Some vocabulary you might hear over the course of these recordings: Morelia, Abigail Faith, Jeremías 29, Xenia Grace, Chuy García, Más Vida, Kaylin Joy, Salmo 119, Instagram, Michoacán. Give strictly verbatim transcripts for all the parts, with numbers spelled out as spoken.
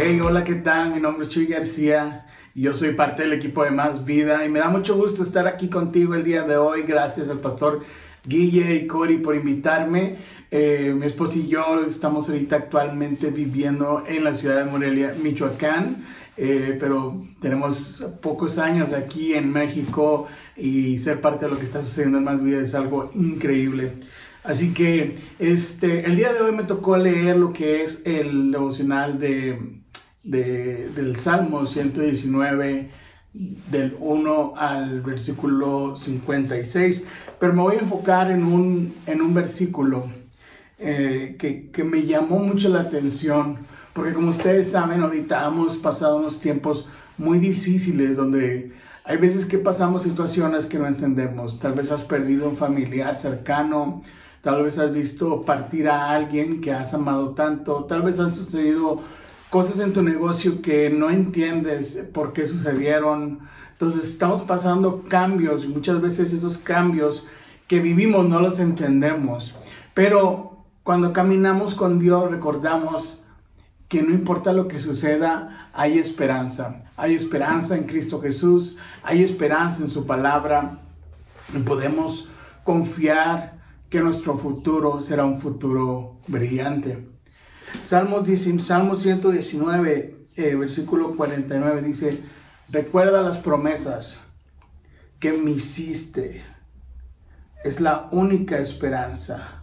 Hey, hola, ¿qué tal? Mi nombre es Chuy García y yo soy parte del equipo de Más Vida y me da mucho gusto estar aquí contigo el día de hoy. Gracias al pastor Guille y Cori por invitarme. Eh, mi esposa y yo estamos ahorita actualmente viviendo en la ciudad de Morelia, Michoacán, eh, pero tenemos pocos años aquí en México y ser parte de lo que está sucediendo en Más Vida es algo increíble. Así que este, el día de hoy me tocó leer lo que es el devocional de, de, del Salmo ciento diecinueve, del uno al versículo cincuenta y seis, pero me voy a enfocar en un, en un versículo eh, que, que me llamó mucho la atención, porque como ustedes saben, ahorita hemos pasado unos tiempos muy difíciles donde hay veces que pasamos situaciones que no entendemos. Tal vez has perdido un familiar cercano, tal vez has visto partir a alguien que has amado tanto, tal vez han sucedido cosas en tu negocio que no entiendes por qué sucedieron. Entonces estamos pasando cambios y muchas veces esos cambios que vivimos no los entendemos. Pero cuando caminamos con Dios recordamos que no importa lo que suceda, hay esperanza. Hay esperanza en Cristo Jesús, hay esperanza en su palabra. Y podemos confiar que nuestro futuro será un futuro brillante. Salmo ciento diecinueve, eh, versículo cuarenta y nueve dice: recuerda las promesas que me hiciste. Es la única esperanza.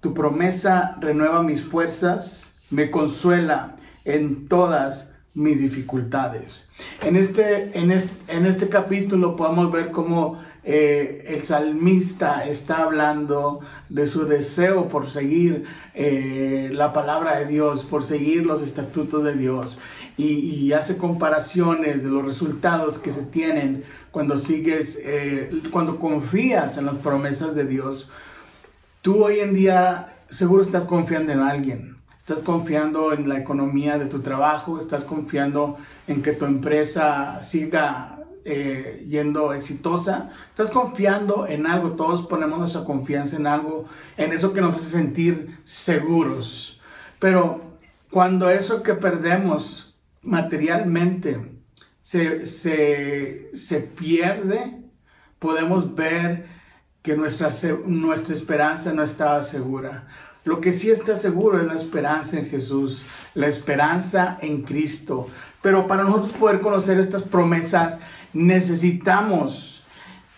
Tu promesa renueva mis fuerzas, me consuela en todas mis dificultades. En este, en este, en este capítulo podemos ver cómo Eh, el salmista está hablando de su deseo por seguir eh, la palabra de Dios, por seguir los estatutos de Dios y, y hace comparaciones de los resultados que se tienen cuando sigues, eh, cuando confías en las promesas de Dios. Tú hoy en día seguro estás confiando en alguien, estás confiando en la economía de tu trabajo, estás confiando en que tu empresa siga Eh, yendo exitosa, estás confiando en algo. Todos ponemos nuestra confianza en algo, en eso que nos hace sentir seguros, pero cuando eso que perdemos materialmente se, se, se pierde, podemos ver que nuestra, nuestra esperanza no estaba segura. Lo que sí está seguro es la esperanza en Jesús, la esperanza en Cristo. Pero para nosotros poder conocer estas promesas, necesitamos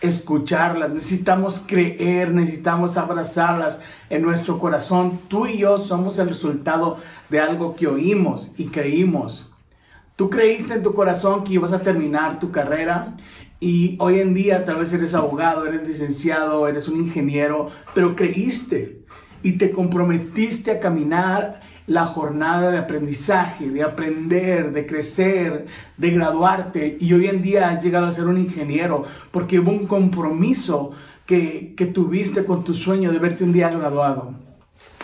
escucharlas, necesitamos creer, necesitamos abrazarlas en nuestro corazón. Tú y yo somos el resultado de algo que oímos y creímos. Tú creíste en tu corazón que ibas a terminar tu carrera y hoy en día tal vez eres abogado, eres licenciado, eres un ingeniero, pero creíste y te comprometiste a caminar la jornada de aprendizaje, de aprender, de crecer, de graduarte. Y hoy en día has llegado a ser un ingeniero porque hubo un compromiso que, que tuviste con tu sueño de verte un día graduado.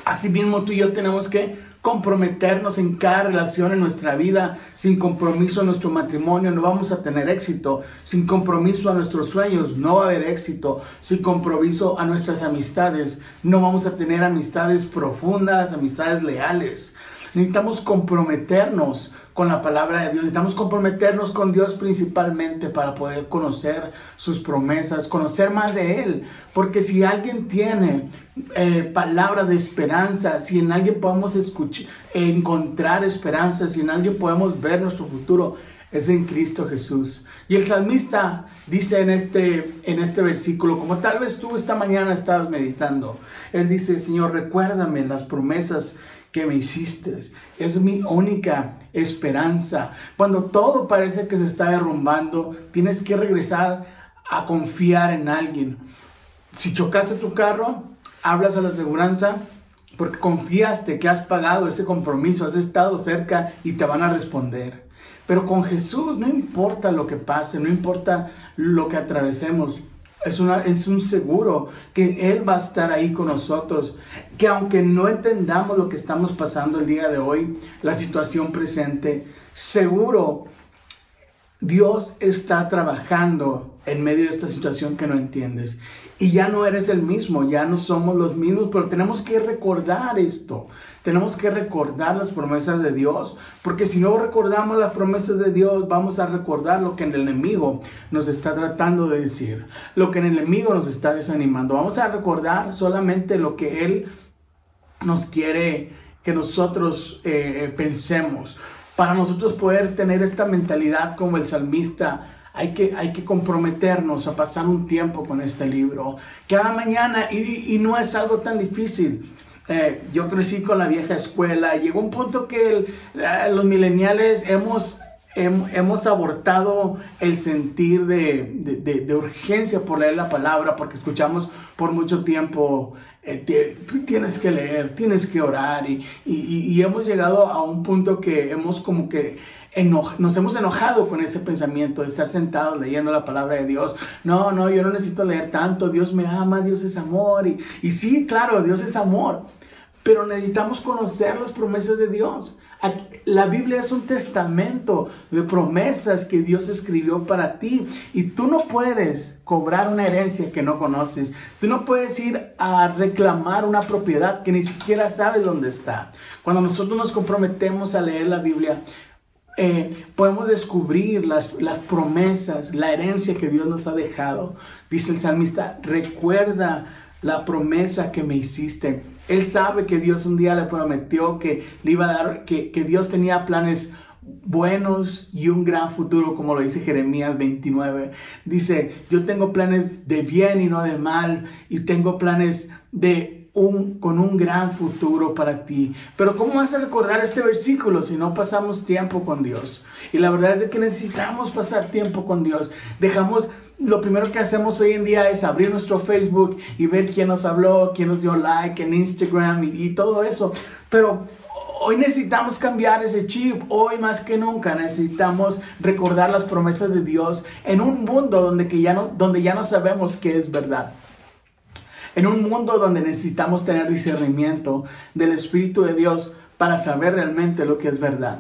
Asimismo, tú y yo tenemos que comprometernos en cada relación en nuestra vida. Sin compromiso a nuestro matrimonio no vamos a tener éxito. Sin compromiso a nuestros sueños no va a haber éxito. Sin compromiso a nuestras amistades no vamos a tener amistades profundas, amistades leales. Necesitamos comprometernos con la palabra de Dios. Necesitamos comprometernos con Dios principalmente para poder conocer sus promesas, conocer más de Él. Porque si alguien tiene eh, palabra de esperanza, si en alguien podemos escuchar, encontrar esperanza, si en alguien podemos ver nuestro futuro, es en Cristo Jesús. Y el salmista dice en este, en este versículo, como tal vez tú esta mañana estabas meditando, él dice: Señor, recuérdame las promesas que me hiciste, es mi única esperanza. Cuando todo parece que se está derrumbando, tienes que regresar a confiar en alguien. Si chocaste tu carro, hablas a la aseguranza porque confiaste que has pagado ese compromiso, has estado cerca y te van a responder. Pero con Jesús no importa lo que pase, no importa lo que atravesemos. Es, una, es un seguro que Él va a estar ahí con nosotros, que aunque no entendamos lo que estamos pasando el día de hoy, la situación presente, seguro Dios está trabajando en medio de esta situación que no entiendes. Y ya no eres el mismo, ya no somos los mismos, pero tenemos que recordar esto. Tenemos que recordar las promesas de Dios, porque si no recordamos las promesas de Dios, vamos a recordar lo que el enemigo nos está tratando de decir, lo que el enemigo nos está desanimando. Vamos a recordar solamente lo que Él nos quiere que nosotros eh, pensemos. Para nosotros poder tener esta mentalidad como el salmista, Hay que, hay que comprometernos a pasar un tiempo con este libro cada mañana, y, y no es algo tan difícil. Eh, yo crecí con la vieja escuela. Llegó un punto que el, eh, los millennials hemos, hem, hemos abortado el sentir de, de, de, de urgencia por leer la palabra, porque escuchamos por mucho tiempo, eh, te, tienes que leer, tienes que orar, y, y, y hemos llegado a un punto que hemos como que Enoja, nos hemos enojado con ese pensamiento de estar sentados leyendo la palabra de Dios. No, no, yo no necesito leer tanto, Dios me ama, Dios es amor, y, y sí, claro, Dios es amor, pero necesitamos conocer las promesas de Dios. La Biblia es un testamento de promesas que Dios escribió para ti, y tú no puedes cobrar una herencia que no conoces. Tú no puedes ir a reclamar una propiedad que ni siquiera sabes dónde está. Cuando nosotros nos comprometemos a leer la Biblia, Eh, podemos descubrir las, las promesas, la herencia que Dios nos ha dejado. Dice el salmista, recuerda la promesa que me hiciste. Él sabe que Dios un día le prometió que le iba a dar, que, que Dios tenía planes buenos y un gran futuro, como lo dice Jeremías veintinueve. Dice, yo tengo planes de bien y no de mal, y tengo planes de Un, con un gran futuro para ti. Pero ¿cómo vas a recordar este versículo si no pasamos tiempo con Dios? Y la verdad es que necesitamos pasar tiempo con Dios. Dejamos, lo primero que hacemos hoy en día es abrir nuestro Facebook y ver quién nos habló, quién nos dio like en Instagram, y, y todo eso. Pero hoy necesitamos cambiar ese chip. Hoy más que nunca necesitamos recordar las promesas de Dios en un mundo donde, que ya, no, donde ya no sabemos qué es verdad. En un mundo donde necesitamos tener discernimiento del Espíritu de Dios para saber realmente lo que es verdad.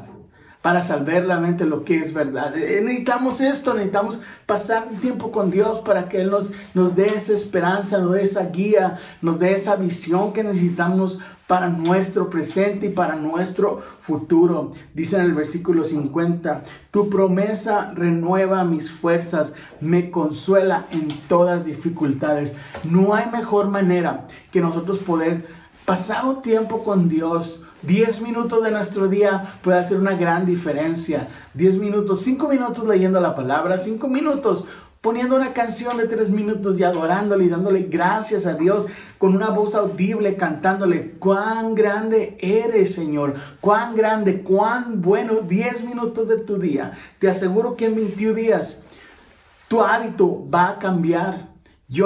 Para saber realmente lo que es verdad. Necesitamos esto, necesitamos pasar tiempo con Dios para que Él nos, nos dé esa esperanza, nos dé esa guía, nos dé esa visión que necesitamos para nuestro presente y para nuestro futuro. Dice en el versículo cincuenta, tu promesa renueva mis fuerzas, me consuela en todas dificultades. No hay mejor manera que nosotros poder pasar un tiempo con Dios. diez minutos de nuestro día puede hacer una gran diferencia. diez minutos, cinco minutos leyendo la palabra, cinco minutos poniendo una canción de tres minutos y adorándole y dándole gracias a Dios con una voz audible, cantándole, cuán grande eres, Señor, cuán grande, cuán bueno. diez minutos de tu día. Te aseguro que en veintiún días tu hábito va a cambiar. Yo,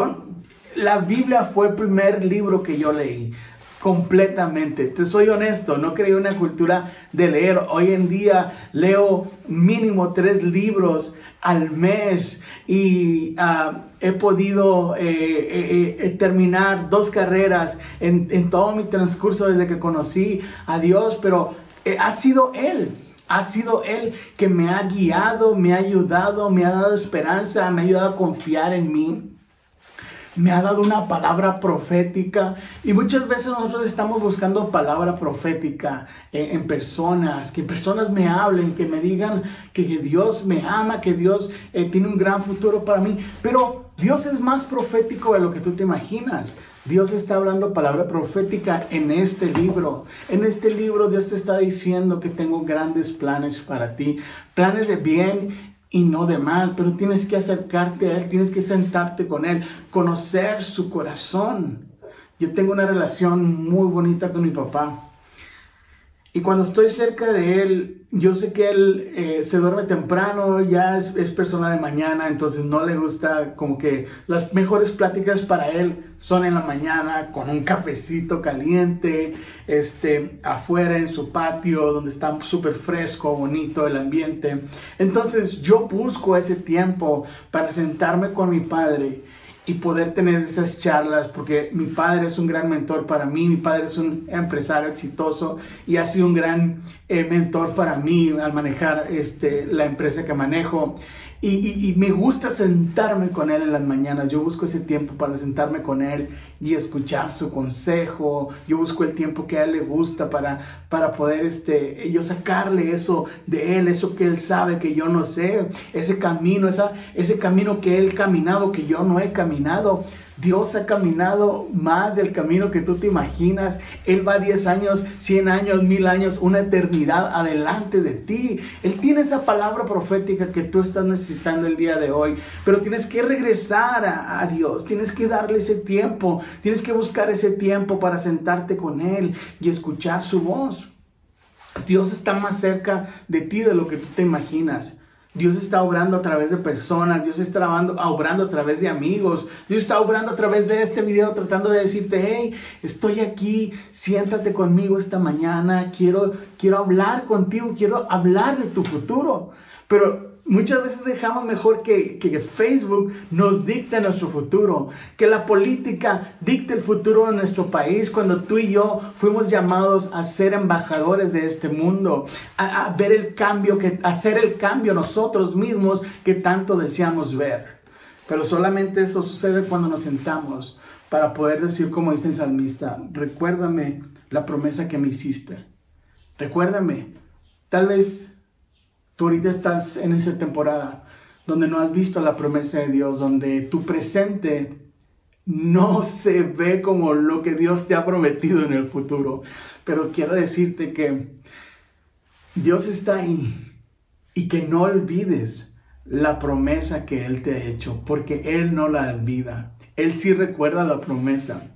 la Biblia fue el primer libro que yo leí. Completamente, te soy honesto, no creé una cultura de leer. Hoy en día leo mínimo tres libros al mes, y uh, he podido eh, eh, eh, terminar dos carreras en, en todo mi transcurso desde que conocí a Dios, pero eh, ha sido Él. Ha sido Él que me ha guiado, me ha ayudado, me ha dado esperanza, me ha ayudado a confiar en mí. Me ha dado una palabra profética, y muchas veces nosotros estamos buscando palabra profética en, en personas, que personas me hablen, que me digan que Dios me ama, que Dios eh, tiene un gran futuro para mí. Pero Dios es más profético de lo que tú te imaginas. Dios está hablando palabra profética en este libro. En este libro Dios te está diciendo que tengo grandes planes para ti, planes de bien y no de mal, pero tienes que acercarte a Él, tienes que sentarte con Él, conocer su corazón. Yo tengo una relación muy bonita con mi papá, y cuando estoy cerca de Él, yo sé que Él eh, se duerme temprano, ya es, es persona de mañana, entonces no le gusta, como que las mejores pláticas para Él son en la mañana, con un cafecito caliente, este, afuera en su patio, donde está súper fresco, bonito el ambiente. Entonces yo busco ese tiempo para sentarme con mi padre y poder tener esas charlas, porque mi padre es un gran mentor para mí. Mi padre es un empresario exitoso y ha sido un gran eh, mentor para mí al manejar este, la empresa que manejo. Y, y, y me gusta sentarme con Él en las mañanas. Yo busco ese tiempo para sentarme con Él y escuchar su consejo. Yo busco el tiempo que a Él le gusta para, para poder este, yo sacarle eso de Él, eso que Él sabe que yo no sé, ese camino, esa, ese camino que Él ha caminado, que yo no he caminado. Dios ha caminado más del camino que tú te imaginas. Él va diez años, cien años, mil años, una eternidad adelante de ti. Él tiene esa palabra profética que tú estás necesitando el día de hoy. Pero tienes que regresar a, a Dios. Tienes que darle ese tiempo. Tienes que buscar ese tiempo para sentarte con Él y escuchar su voz. Dios está más cerca de ti de lo que tú te imaginas. Dios está obrando a través de personas, Dios está obrando, obrando a través de amigos, Dios está obrando a través de este video tratando de decirte, hey, estoy aquí, siéntate conmigo esta mañana, quiero, quiero hablar contigo, quiero hablar de tu futuro. Pero muchas veces dejamos mejor que, que Facebook nos dicte nuestro futuro, que la política dicte el futuro de nuestro país, cuando tú y yo fuimos llamados a ser embajadores de este mundo, a, a ver el cambio, que, a hacer el cambio nosotros mismos que tanto deseamos ver. Pero solamente eso sucede cuando nos sentamos para poder decir, como dice el salmista, recuérdame la promesa que me hiciste, recuérdame. Tal vez tú ahorita estás en esa temporada donde no has visto la promesa de Dios, donde tu presente no se ve como lo que Dios te ha prometido en el futuro. Pero quiero decirte que Dios está ahí y que no olvides la promesa que Él te ha hecho, porque Él no la olvida. Él sí recuerda la promesa.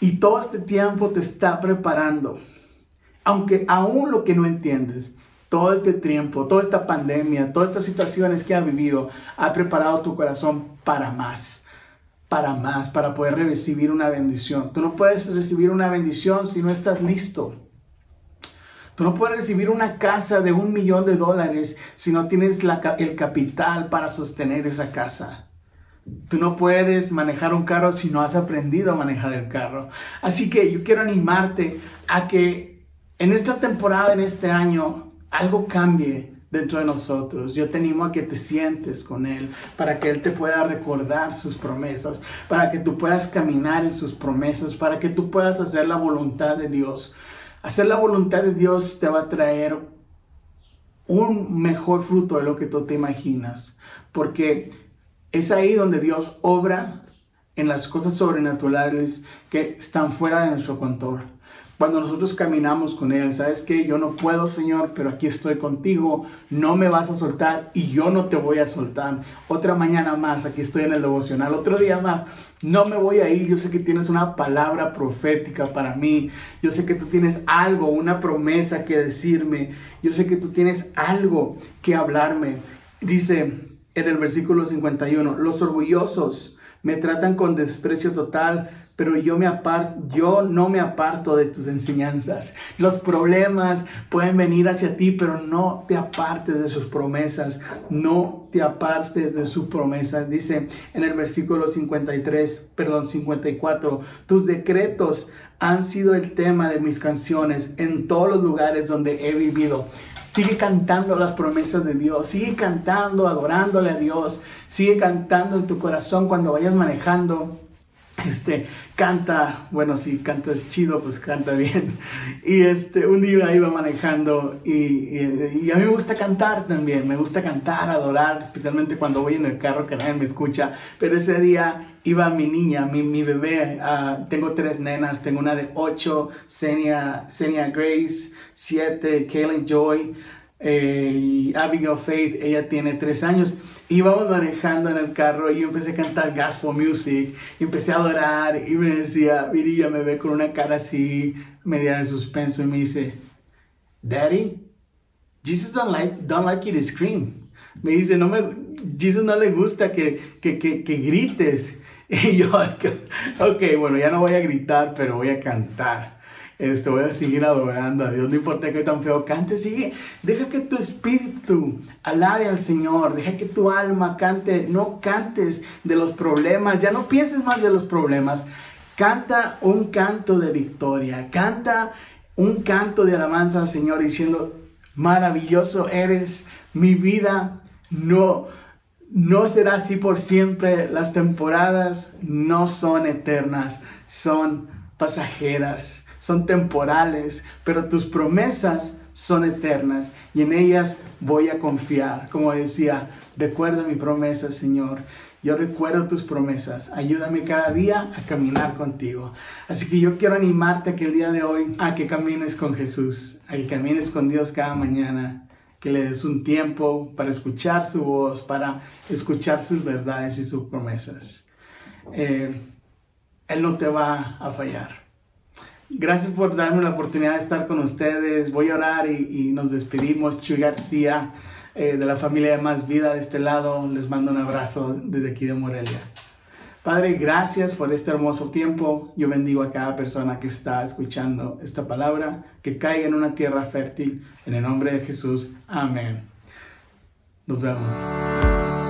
Y todo este tiempo te está preparando, aunque aún lo que no entiendes. Todo este tiempo, toda esta pandemia, todas estas situaciones que ha vivido, ha preparado tu corazón para más, para más, para poder recibir una bendición. Tú no puedes recibir una bendición si no estás listo. Tú no puedes recibir una casa de un millón de dólares si no tienes la, el capital para sostener esa casa. Tú no puedes manejar un carro si no has aprendido a manejar el carro. Así que yo quiero animarte a que en esta temporada, en este año, algo cambie dentro de nosotros. Yo te animo a que te sientes con Él para que Él te pueda recordar sus promesas, para que tú puedas caminar en sus promesas, para que tú puedas hacer la voluntad de Dios. Hacer la voluntad de Dios te va a traer un mejor fruto de lo que tú te imaginas, porque es ahí donde Dios obra en las cosas sobrenaturales que están fuera de nuestro control. Cuando nosotros caminamos con Él, ¿sabes qué? Yo no puedo, Señor, pero aquí estoy contigo. No me vas a soltar y yo no te voy a soltar. Otra mañana más, aquí estoy en el devocional. Otro día más, no me voy a ir. Yo sé que tienes una palabra profética para mí. Yo sé que tú tienes algo, una promesa que decirme. Yo sé que tú tienes algo que hablarme. Dice en el versículo cincuenta y uno, los orgullosos me tratan con desprecio total, pero yo, me aparto, yo no me aparto de tus enseñanzas. Los problemas pueden venir hacia ti, pero no te apartes de sus promesas. No te apartes de sus promesas. Dice en el versículo cincuenta y tres, perdón, cincuenta y cuatro, tus decretos han sido el tema de mis canciones en todos los lugares donde he vivido. Sigue cantando las promesas de Dios. Sigue cantando, adorándole a Dios. Sigue cantando en tu corazón cuando vayas manejando. Este, canta, bueno, si cantas chido, pues canta bien. Y este, un día iba manejando y, y, y a mí me gusta cantar también. Me gusta cantar, adorar, especialmente cuando voy en el carro que nadie me escucha. Pero ese día iba mi niña, mi, mi bebé. Uh, tengo tres nenas, tengo una de ocho, Xenia, Xenia Grace, siete, Kaylin Joy, eh, y Abigail Faith, ella tiene tres años. Íbamos manejando en el carro y yo empecé a cantar gospel music, y empecé a adorar y me decía, Virilla me ve con una cara así, media de suspenso y me dice, Daddy, Jesus don't like, don't like you to scream. Me dice, no me, Jesus no le gusta que, que, que, que grites. Y yo, ok, bueno, ya no voy a gritar, pero voy a cantar. Esto, voy a seguir adorando a Dios, no importa que tan feo cante, sigue, deja que tu espíritu alabe al Señor, deja que tu alma cante, no cantes de los problemas, ya no pienses más de los problemas, canta un canto de victoria, canta un canto de alabanza al Señor diciendo, maravilloso eres, mi vida no No será así por siempre. Las temporadas no son eternas, son pasajeras, son temporales, pero tus promesas son eternas y en ellas voy a confiar. Como decía, recuerda mi promesa, Señor. Yo recuerdo tus promesas. Ayúdame cada día a caminar contigo. Así que yo quiero animarte a que el día de hoy, a que camines con Jesús, a que camines con Dios cada mañana, que le des un tiempo para escuchar su voz, para escuchar sus verdades y sus promesas. Eh, él no te va a fallar. Gracias por darme la oportunidad de estar con ustedes. Voy a orar y, y nos despedimos. Chuy García, Eh, de la familia de Más Vida de este lado, les mando un abrazo desde aquí de Morelia. Padre, gracias por este hermoso tiempo. Yo bendigo a cada persona que está escuchando esta palabra, que caiga en una tierra fértil. En el nombre de Jesús, amén. Nos vemos.